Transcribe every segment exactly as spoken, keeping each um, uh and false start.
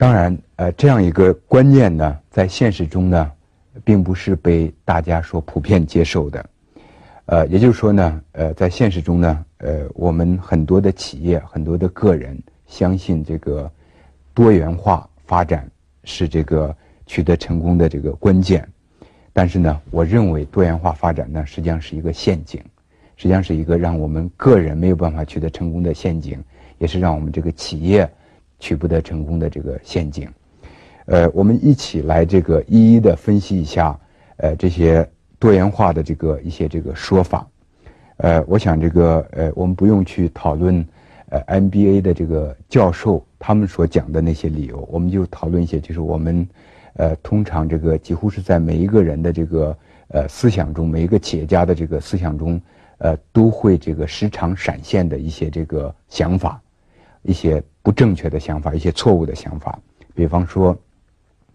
当然，呃，这样一个观念呢，在现实中呢，并不是被大家所普遍接受的。呃，也就是说呢，呃，在现实中呢，呃，我们很多的企业、很多的个人相信这个多元化发展是这个取得成功的这个关键。但是呢，我认为多元化发展呢，实际上是一个陷阱，实际上是一个让我们个人没有办法取得成功的陷阱，也是让我们这个企业取不得成功的这个陷阱。呃，我们一起来这个一一的分析一下，呃，这些多元化的这个一些这个说法，呃，我想这个呃，我们不用去讨论呃 M B A 的这个教授他们所讲的那些理由，我们就讨论一些就是我们呃通常这个几乎是在每一个人的这个呃思想中，每一个企业家的这个思想中，呃都会这个时常闪现的一些这个想法，一些不正确的想法，一些错误的想法。比方说，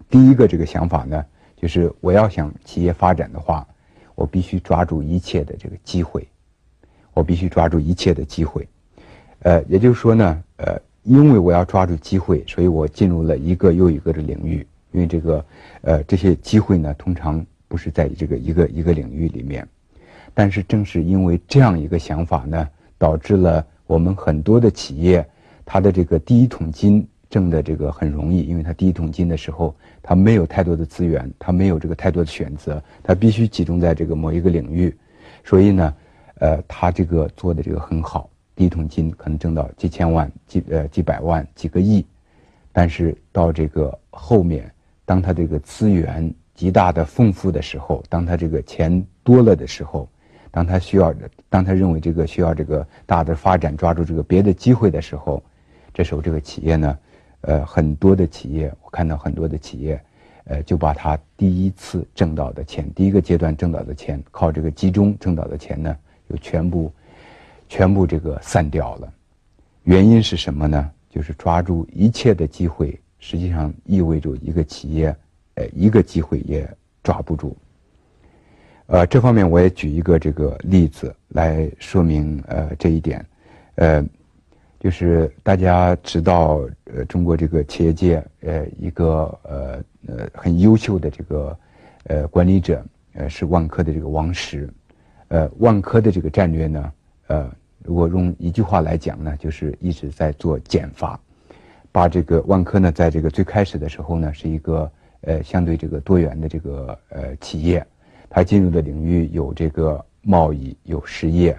第一个这个想法呢，就是我要想企业发展的话，我必须抓住一切的这个机会，我必须抓住一切的机会。呃，也就是说呢，呃，因为我要抓住机会，所以我进入了一个又一个的领域。因为这个，呃，这些机会呢，通常不是在这个一个一个领域里面。但是正是因为这样一个想法呢，导致了我们很多的企业，它的这个第一桶金挣的这个很容易，因为它第一桶金的时候，它没有太多的资源，它没有这个太多的选择，它必须集中在这个某一个领域，所以呢，呃，它这个做的这个很好，第一桶金可能挣到几千万、几呃几百万、几个亿，但是到这个后面，当它这个资源极大的丰富的时候，当它这个钱多了的时候，当它需要，当它认为这个需要这个大的发展，抓住这个别的机会的时候，这时候这个企业呢，呃，很多的企业，我看到很多的企业，呃，就把他第一次挣到的钱，第一个阶段挣到的钱，靠这个集中挣到的钱呢，就全部，全部这个散掉了。原因是什么呢？就是抓住一切的机会，实际上意味着一个企业，呃，一个机会也抓不住。呃，这方面我也举一个这个例子来说明呃这一点，呃。就是大家知道，呃，中国这个企业界，呃，一个呃呃很优秀的这个呃管理者，呃，是万科的这个王石，呃，万科的这个战略呢，呃，如果用一句话来讲呢，就是一直在做减法，把这个万科呢，在这个最开始的时候呢，是一个呃相对这个多元的这个呃企业，它进入的领域有这个贸易，有实业，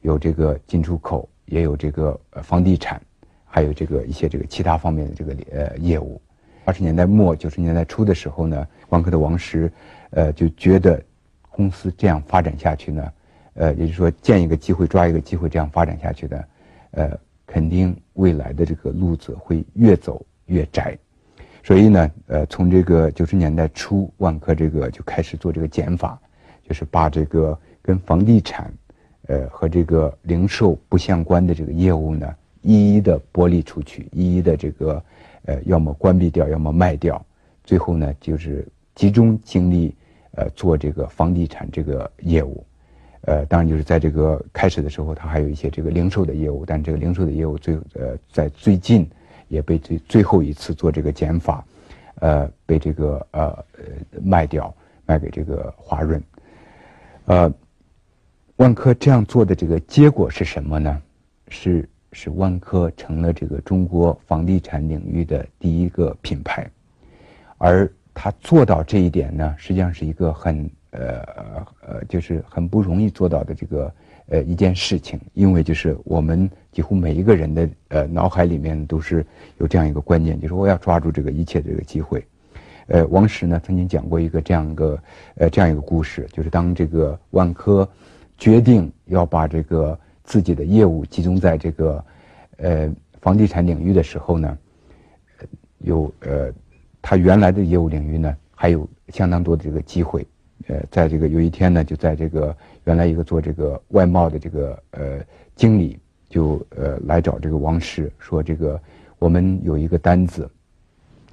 有这个进出口。也有这个房地产，还有这个一些这个其他方面的这个呃业务。八十年代末九十年代初的时候呢，万科的王石，呃就觉得公司这样发展下去呢，呃也就是说见一个机会抓一个机会这样发展下去的，呃肯定未来的这个路子会越走越窄。所以呢，呃从这个九十年代初，万科这个就开始做这个减法，就是把这个跟房地产。呃，和这个零售不相关的这个业务呢，一一的剥离出去，一一的这个，呃，要么关闭掉，要么卖掉，最后呢，就是集中精力，呃，做这个房地产这个业务。呃，当然就是在这个开始的时候，它还有一些这个零售的业务，但这个零售的业务最呃，在最近也被最最后一次做这个减法，呃，被这个呃卖掉，卖给这个华润，呃。万科这样做的这个结果是什么呢？是使万科成了这个中国房地产领域的第一个品牌，而他做到这一点呢，实际上是一个很呃呃，就是很不容易做到的这个呃一件事情，因为就是我们几乎每一个人的呃脑海里面都是有这样一个观念，就是我要抓住这个一切的这个机会。呃，王石呢曾经讲过一个这样一个呃这样一个故事，就是当这个万科。决定要把这个自己的业务集中在这个，呃，房地产领域的时候呢，有呃，他原来的业务领域呢还有相当多的这个机会，呃，在这个有一天呢，就在这个原来一个做这个外贸的这个呃经理就呃来找这个王石说，这个我们有一个单子，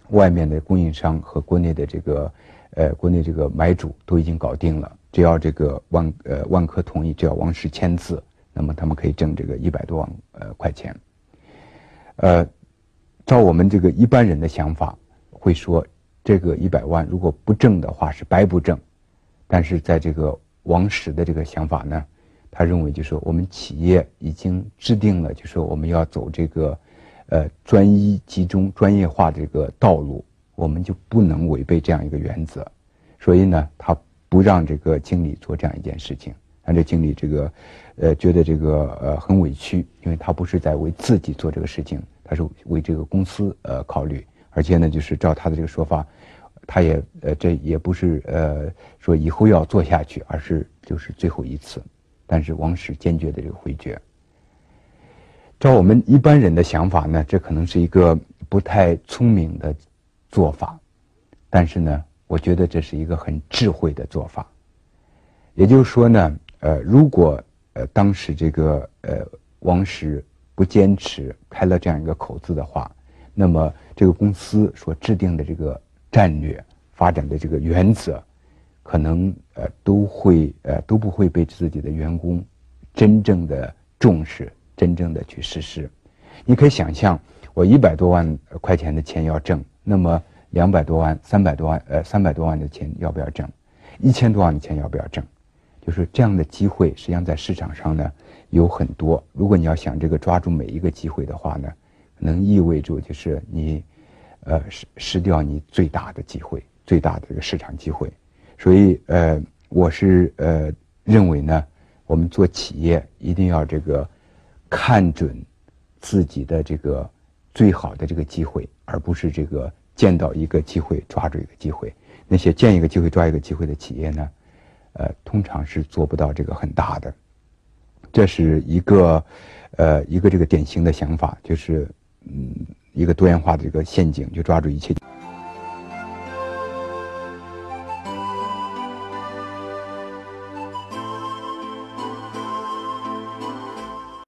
外面的供应商和国内的这个呃国内这个买主都已经搞定了。只要这个万呃万科同意，只要王石签字，那么他们可以挣这个一百多万呃块钱。呃，照我们这个一般人的想法，会说这个一百万如果不挣的话是白不挣。但是在这个王石的这个想法呢，他认为就是说我们企业已经制定了，就是说我们要走这个呃专一、集中、专业化这个道路，我们就不能违背这样一个原则。所以呢，他不让这个经理做这样一件事情，让这经理这个呃觉得这个呃很委屈，因为他不是在为自己做这个事情，他是为这个公司呃考虑。而且呢，就是照他的这个说法，他也呃这也不是呃说以后要做下去，而是就是最后一次。但是王石坚决的这个回绝。照我们一般人的想法呢，这可能是一个不太聪明的做法，但是呢，我觉得这是一个很智慧的做法。也就是说呢，呃如果呃当时这个呃王石不坚持开了这样一个口子的话，那么这个公司所制定的这个战略发展的这个原则，可能呃都会呃都不会被自己的员工真正的重视，真正的去实施。你可以想象，我一百多万块钱的钱要挣，那么两百多万、三百多万呃三百多万的钱要不要挣？一千多万的钱要不要挣？就是这样的机会，实际上在市场上呢有很多。如果你要想这个抓住每一个机会的话呢，能意味着就是你，呃，失失掉你最大的机会，最大的这个市场机会。所以，呃，我是呃认为呢，我们做企业一定要这个看准自己的这个最好的这个机会，而不是这个见到一个机会抓住一个机会。那些见一个机会抓一个机会的企业呢，呃，通常是做不到这个很大的。这是一个，呃，一个这个典型的想法，就是。嗯，一个多元化的一个陷阱，就抓住一切。